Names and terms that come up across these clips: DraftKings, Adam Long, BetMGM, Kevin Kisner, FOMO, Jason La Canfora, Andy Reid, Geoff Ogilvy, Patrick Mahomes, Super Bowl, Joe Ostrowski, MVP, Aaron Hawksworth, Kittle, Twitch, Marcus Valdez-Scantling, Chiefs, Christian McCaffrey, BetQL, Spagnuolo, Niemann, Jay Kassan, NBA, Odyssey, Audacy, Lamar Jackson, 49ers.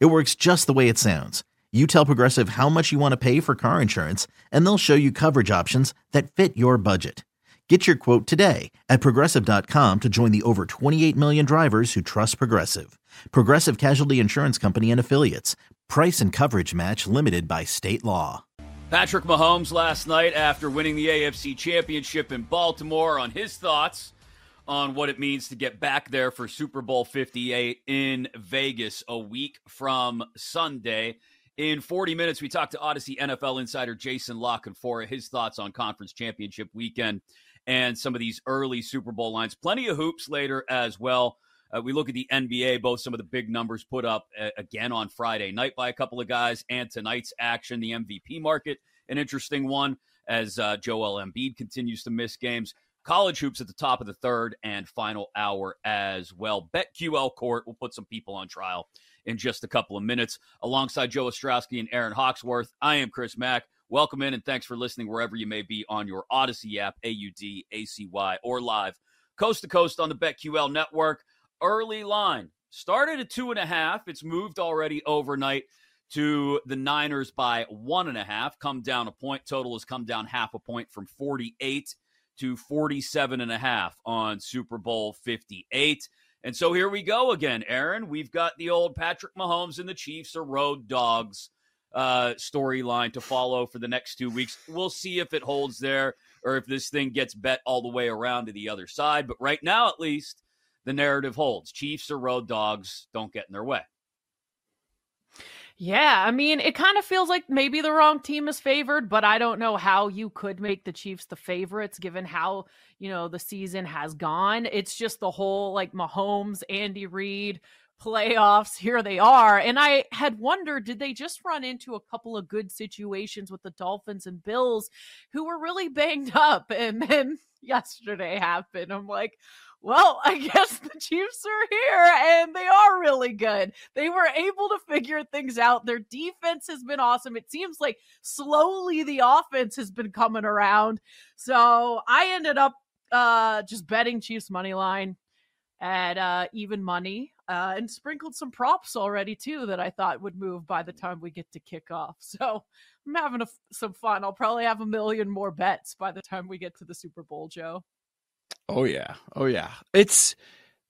It works just the way it sounds. You tell Progressive how much you want to pay for car insurance, and they'll show you coverage options that fit your budget. Get your quote today at Progressive.com to join the over 28 million drivers who trust Progressive. Progressive Casualty Insurance Company and Affiliates. Price and coverage match limited by state law. Patrick Mahomes last night after winning the AFC Championship in Baltimore on his thoughts on what it means to get back there for Super Bowl 58 in Vegas a week from Sunday. In 40 minutes, we talked to Odyssey NFL insider Jason La Canfora, his thoughts on conference championship weekend and some of these early Super Bowl lines. Plenty of hoops later as well. We look at the NBA, both some of the big numbers put up again on Friday night by a couple of guys, and tonight's action, the MVP market, an interesting one as Joel Embiid continues to miss games. College hoops at the top of the third and final hour as well. BetQL court will put some people on trial in just a couple of minutes. Alongside Joe Ostrowski and Aaron Hawksworth, I am Chris Mack. Welcome in and thanks for listening wherever you may be on your Odyssey app, Audacy, or live coast to coast on the BetQL network. Early line started at 2.5. It's moved already overnight to the Niners by 1.5. Come down a point. Total has come down half a point from 48 to 47.5 on Super Bowl 58. And so here we go again, Aaron. We've got the old Patrick Mahomes and the Chiefs are road dogs storyline to follow for the next 2 weeks. We'll see if it holds there or if this thing gets bet all the way around to the other side. But right now, at least, the narrative holds. Chiefs are road dogs. Don't get in their way. Yeah, I mean, it kind of feels like maybe the wrong team is favored, but I don't know how you could make the Chiefs the favorites given how, you know, the season has gone. It's just the whole like Mahomes, Andy Reid playoffs, here they are. And I had wondered, did they just run into a couple of good situations with the Dolphins and Bills who were really banged up? And then yesterday happened. I'm like, well, I guess the Chiefs are here and they are really good. They were able to figure things out. Their defense has been awesome. It seems like slowly the offense has been coming around. So I ended up just betting Chiefs money line at even money and sprinkled some props already too that I thought would move by the time we get to kick off. So I'm having some fun. I'll probably have a million more bets by the time we get to the Super Bowl, Joe. Oh yeah. It's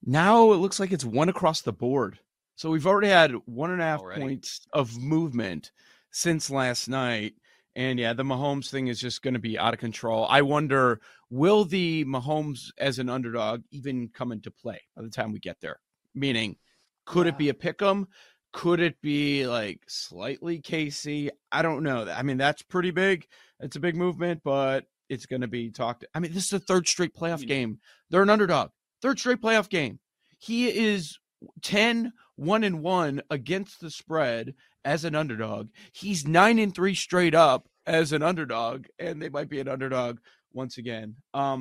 now it looks like it's one across the board. So we've already had 1.5 points of movement since last night. And yeah, the Mahomes thing is just going to be out of control. I wonder, will the Mahomes as an underdog even come into play by the time we get there? Meaning, could it be a pick 'em? Could it be like slightly KC? I don't know. I mean, that's pretty big. It's a big movement, but it's going to be talked. I mean, this is the third straight playoff game. They're an underdog. Third straight playoff game. He is 10-1-1 against the spread as an underdog. He's 9-3 straight up as an underdog, and they might be an underdog once again. I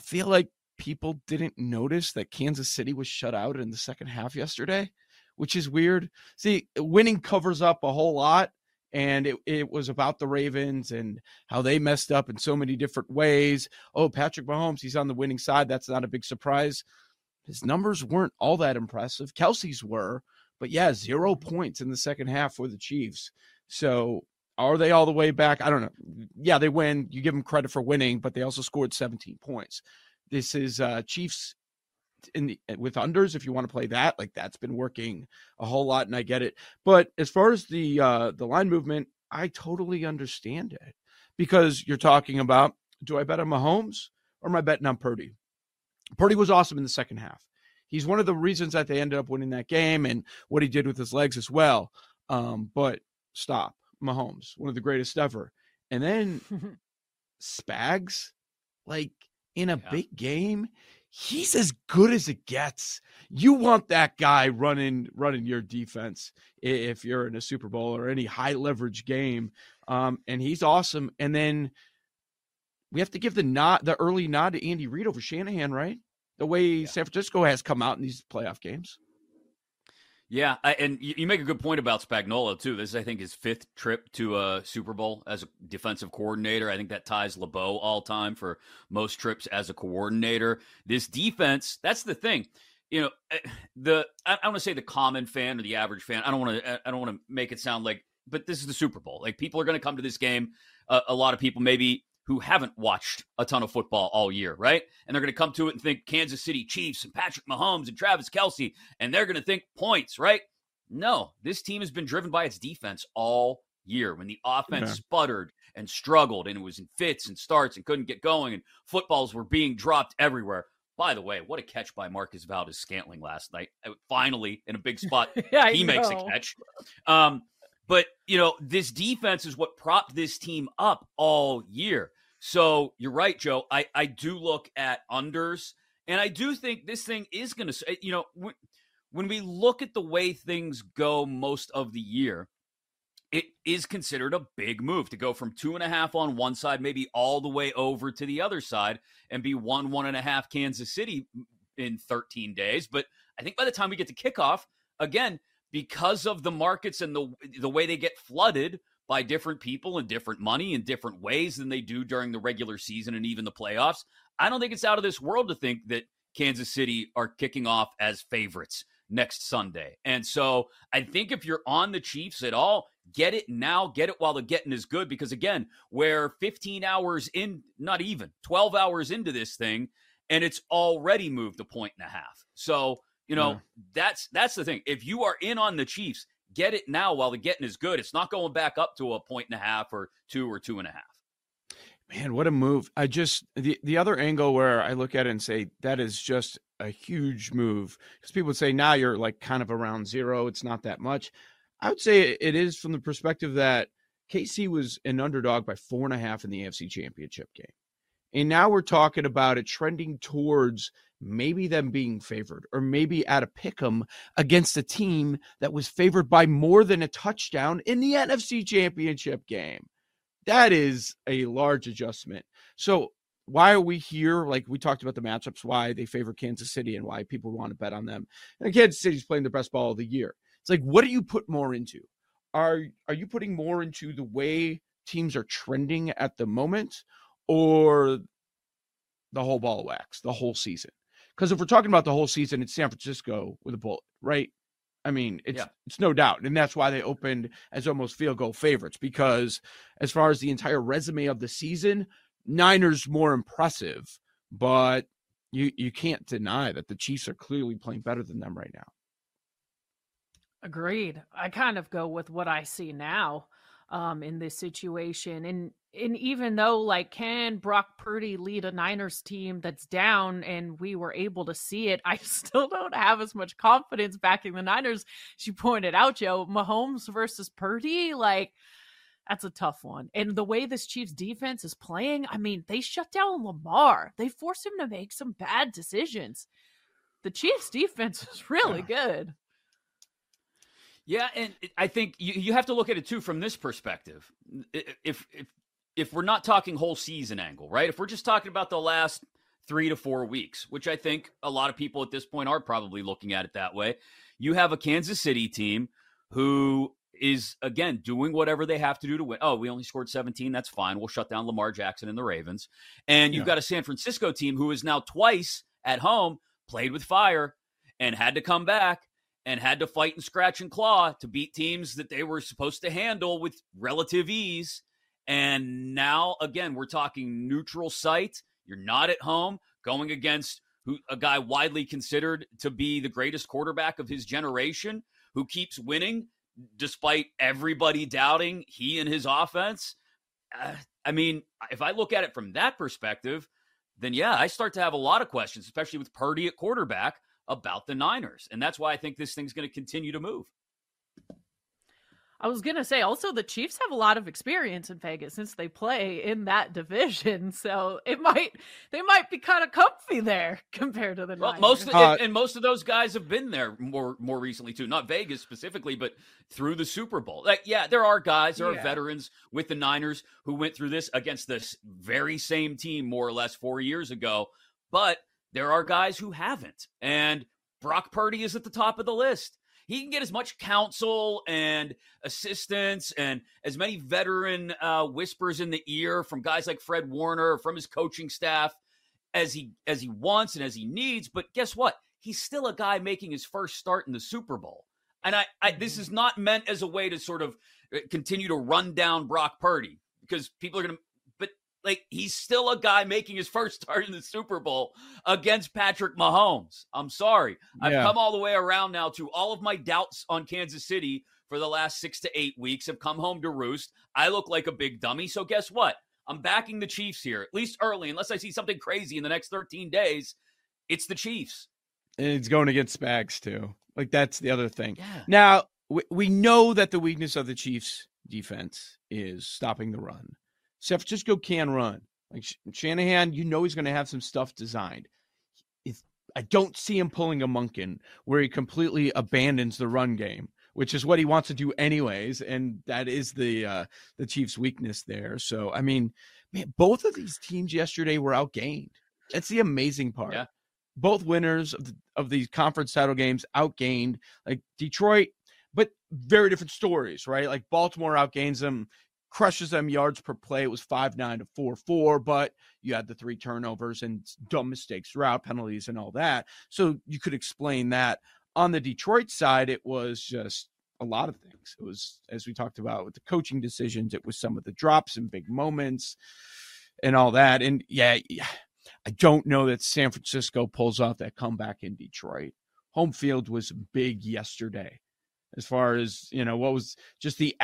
feel like people didn't notice that Kansas City was shut out in the second half yesterday, which is weird. See, winning covers up a whole lot. And it was about the Ravens and how they messed up in so many different ways. Oh, Patrick Mahomes, he's on the winning side. That's not a big surprise. His numbers weren't all that impressive. Kelsey's were, but yeah, 0 points in the second half for the Chiefs. So are they all the way back? I don't know. Yeah, they win. You give them credit for winning, but they also scored 17 points. This is Chiefs with unders, if you want to play that, like that's been working a whole lot, and I get it. But as far as the line movement, I totally understand it because you're talking about, do I bet on Mahomes or am I betting on Purdy? Purdy was awesome in the second half. He's one of the reasons that they ended up winning that game and what he did with his legs as well. But stop, Mahomes, one of the greatest ever. And then Spags, like in a big game, he's as good as it gets. You want that guy running your defense if you're in a Super Bowl or any high leverage game. And he's awesome. And then we have to give the early nod to Andy Reid over Shanahan, right? The way San Francisco has come out in these playoff games. Yeah, and you make a good point about Spagnuolo, too. This is, I think, his fifth trip to a Super Bowl as a defensive coordinator. I think that ties LeBeau all-time for most trips as a coordinator. This defense, that's the thing. You know, I want to say the common fan or the average fan. I don't want to make it sound like, but this is the Super Bowl. Like, people are going to come to this game. A lot of people maybe who haven't watched a ton of football all year, right? And they're going to come to it and think Kansas City Chiefs and Patrick Mahomes and Travis Kelce, and they're going to think points, right? No, this team has been driven by its defense all year. When the offense sputtered and struggled and it was in fits and starts and couldn't get going and footballs were being dropped everywhere. By the way, what a catch by Marcus Valdez-Scantling last night. Finally, in a big spot, makes a catch. But, you know, this defense is what propped this team up all year. So you're right, Joe. I do look at unders, and I do think this thing is going to, you know, when we look at the way things go most of the year, it is considered a big move to go from 2.5 on one side, maybe all the way over to the other side and be 1.5 Kansas City in 13 days. But I think by the time we get to kickoff, again, because of the markets and the way they get flooded by different people and different money in different ways than they do during the regular season and even the playoffs, I don't think it's out of this world to think that Kansas City are kicking off as favorites next Sunday. And so I think if you're on the Chiefs at all, get it now, get it while the getting is good. Because again, we're 15 hours in, not even 12 hours into this thing, and it's already moved 1.5. So you know, that's the thing. If you are in on the Chiefs, get it now while the getting is good. It's not going back up to 1.5 or 2 or 2.5. Man, what a move. I just, the other angle where I look at it and say, that is just a huge move. Because people would say, now you're like kind of around zero. It's not that much. I would say it is from the perspective that KC was an underdog by 4.5 in the AFC Championship game. And now we're talking about it trending towards maybe them being favored or maybe at a pick'em against a team that was favored by more than a touchdown in the NFC Championship game. That is a large adjustment. So why are we here? Like we talked about the matchups, why they favor Kansas City and why people want to bet on them. And Kansas City's playing their best ball of the year. It's like, what do you put more into? Are you putting more into the way teams are trending at the moment, or the whole ball of wax, the whole season? Because if we're talking about the whole season, it's San Francisco with a bullet, right? I mean, it's no doubt. And that's why they opened as almost field goal favorites, because as far as the entire resume of the season, Niners more impressive, but you can't deny that the Chiefs are clearly playing better than them right now. Agreed. I kind of go with what I see now in this situation. And even though, like, can Brock Purdy lead a Niners team that's down, and we were able to see it, I still don't have as much confidence backing the Niners. She pointed out, Joe, Mahomes versus Purdy, like, that's a tough one. And the way this Chiefs defense is playing, I mean, they shut down Lamar. They forced him to make some bad decisions. The Chiefs defense is really good. Yeah, and I think you have to look at it, too, from this perspective. If we're not talking whole season angle, right? If we're just talking about the last 3 to 4 weeks, which I think a lot of people at this point are probably looking at it that way, you have a Kansas City team who is, again, doing whatever they have to do to win. Oh, we only scored 17. That's fine. We'll shut down Lamar Jackson and the Ravens. And you've got a San Francisco team who is now twice at home, played with fire, and had to come back and had to fight and scratch and claw to beat teams that they were supposed to handle with relative ease. And now, again, we're talking neutral site. You're not at home, going against a guy widely considered to be the greatest quarterback of his generation, who keeps winning despite everybody doubting he and his offense. I mean, if I look at it from that perspective, then, yeah, I start to have a lot of questions, especially with Purdy at quarterback, about the Niners. And that's why I think this thing's going to continue to move. I was going to say, also, the Chiefs have a lot of experience in Vegas since they play in that division. So they might be kind of comfy there compared to the Niners. Most of those guys have been there more recently, too. Not Vegas specifically, but through the Super Bowl. There are veterans with the Niners who went through this against this very same team more or less 4 years ago. But there are guys who haven't. And Brock Purdy is at the top of the list. He can get as much counsel and assistance and as many veteran whispers in the ear from guys like Fred Warner, from his coaching staff, as he wants and as he needs. But guess what? He's still a guy making his first start in the Super Bowl. And I this is not meant as a way to sort of continue to run down Brock Purdy, because people are going to – but, like, he's still a guy making his first start in the Super Bowl against Patrick Mahomes. I'm sorry. Yeah. I've come all the way around now to all of my doubts on Kansas City for the last 6 to 8 weeks have come home to roost. I look like a big dummy, so guess what? I'm backing the Chiefs here, at least early, unless I see something crazy in the next 13 days. It's the Chiefs. And it's going against Spags, too. Like, that's the other thing. Yeah. Now, we know that the weakness of the Chiefs' defense is stopping the run. San Francisco can run. Like Shanahan, you know he's going to have some stuff designed. I don't see him pulling a Munkin where he completely abandons the run game, which is what he wants to do anyways, and that is the Chiefs' weakness there. So, I mean, man, both of these teams yesterday were outgained. That's the amazing part. Yeah. Both winners of these conference title games outgained. Like Detroit, but very different stories, right? Like Baltimore outgains them. Crushes them yards per play. It was 5-9 to 4-4, but you had the 3 turnovers and dumb mistakes, route penalties, and all that. So you could explain that. On the Detroit side, it was just a lot of things. It was, as we talked about with the coaching decisions, it was some of the drops and big moments and all that. And yeah, I don't know that San Francisco pulls off that comeback in Detroit. Home field was big yesterday. As far as, you know, what was just the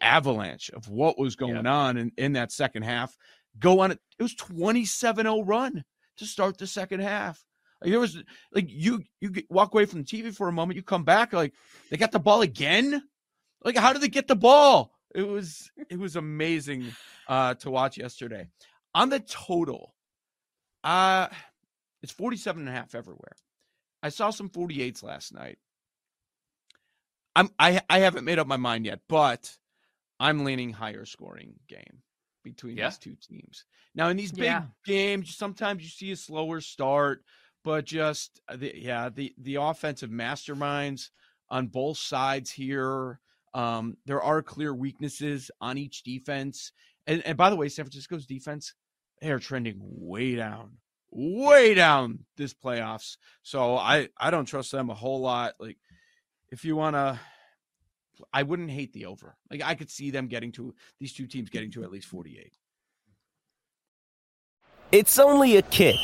avalanche of what was going on in that second half. Go on. It was 27-0 run to start the second half. Like, there was like you walk away from the TV for a moment. You come back like they got the ball again. Like, how did they get the ball? It was amazing to watch yesterday. On the total, it's 47.5 everywhere. I saw some 48s last night. I haven't made up my mind yet, but I'm leaning higher scoring game between these two teams. Now, in these big games, sometimes you see a slower start, but just the offensive masterminds on both sides here. There are clear weaknesses on each defense. And by the way, San Francisco's defense, they are trending way down this playoffs. So I don't trust them a whole lot. Like, if you want to, I wouldn't hate the over. Like, I could see them these two teams getting to at least 48. It's only a kick,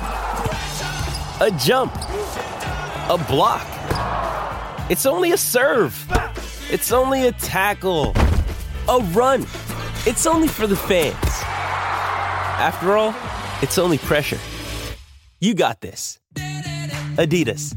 a jump, a block. It's only a serve. It's only a tackle, a run. It's only for the fans. After all, it's only pressure. You got this. Adidas.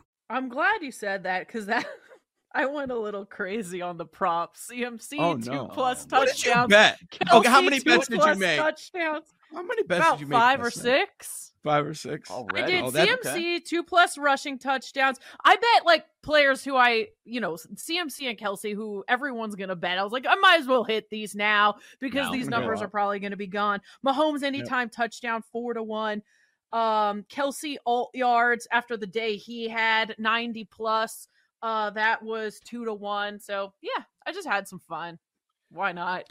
I'm glad you said that, because that I went a little crazy on the props. CMC 2+ touchdowns. What did you bet? Kelsey, how many bets did you make? Touchdowns. How many bets did you make? Five or six. 5 or 6. Already? I did CMC, 2+ rushing touchdowns. I bet like players who CMC and Kelsey, who everyone's going to bet. I was like, I might as well hit these now because these numbers are probably going to be gone. Mahomes, anytime touchdown, 4-1. Kelsey, alt yards after the day he had, 90+. That was 2-1. So yeah, I just had some fun. Why not?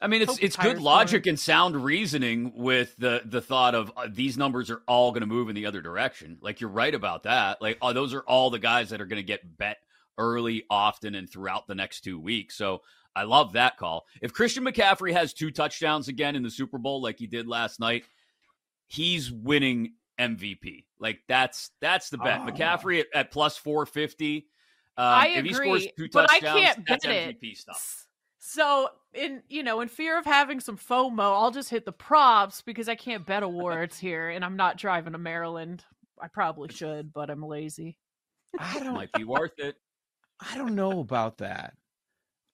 I mean, it's good logic and sound reasoning with the thought of these numbers are all going to move in the other direction. Like, you're right about that. Like, those are all the guys that are going to get bet early, often, and throughout the next 2 weeks. So I love that call. If Christian McCaffrey has 2 touchdowns again in the Super Bowl like he did last night, he's winning MVP. Like, that's the bet. McCaffrey at plus 450. I agree, if he scores 2 touchdowns, I can't bet MVP stuff. So in fear of having some FOMO, I'll just hit the props because I can't bet awards here, and I'm not driving to Maryland. I probably should, but I'm lazy. Might be worth it. I don't know about that.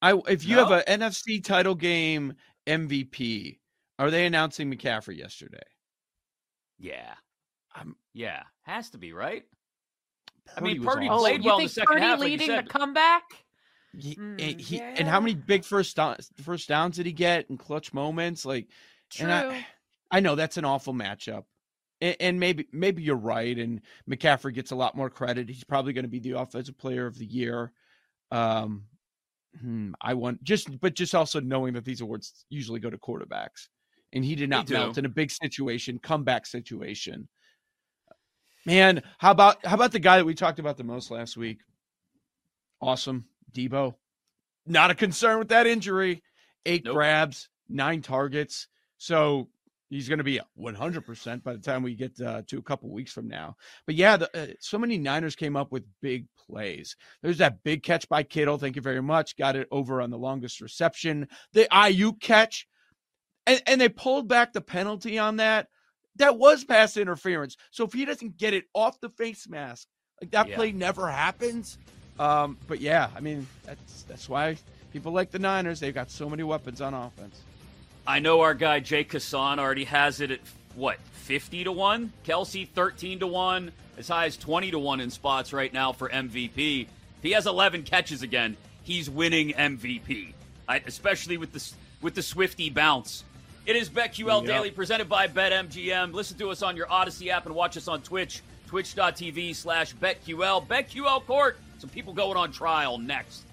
If you have an NFC title game MVP, are they announcing McCaffrey yesterday? Yeah. Yeah, has to be, right? Purdy played well in the second half. You think Purdy leading the comeback? And how many big first downs did he get in clutch moments? Like, true. And I know that's an awful matchup, and maybe you're right. And McCaffrey gets a lot more credit. He's probably going to be the offensive player of the year. But also knowing that these awards usually go to quarterbacks, and he did not melt in a big situation, comeback situation. Man, how about the guy that we talked about the most last week? Awesome. Deebo, not a concern with that injury. 8 grabs, 9 targets. So he's going to be 100% by the time we get to a couple weeks from now. But yeah, so many Niners came up with big plays. There's that big catch by Kittle. Thank you very much. Got it over on the longest reception. The IU catch. And they pulled back the penalty on that. That was pass interference. So if he doesn't get it off the face mask, like that play never happens. But yeah, I mean, that's why people like the Niners. They've got so many weapons on offense. I know our guy Jay Kassan already has it at 50-1? Kelsey 13-1, as high as 20-1 in spots right now for MVP. If he has 11 catches again, he's winning MVP. Especially with the Swifty bounce. It is BetQL Daily presented by BetMGM. Listen to us on your Odyssey app and watch us on Twitch, twitch.tv/BetQL. BetQL Court. Some people going on trial next.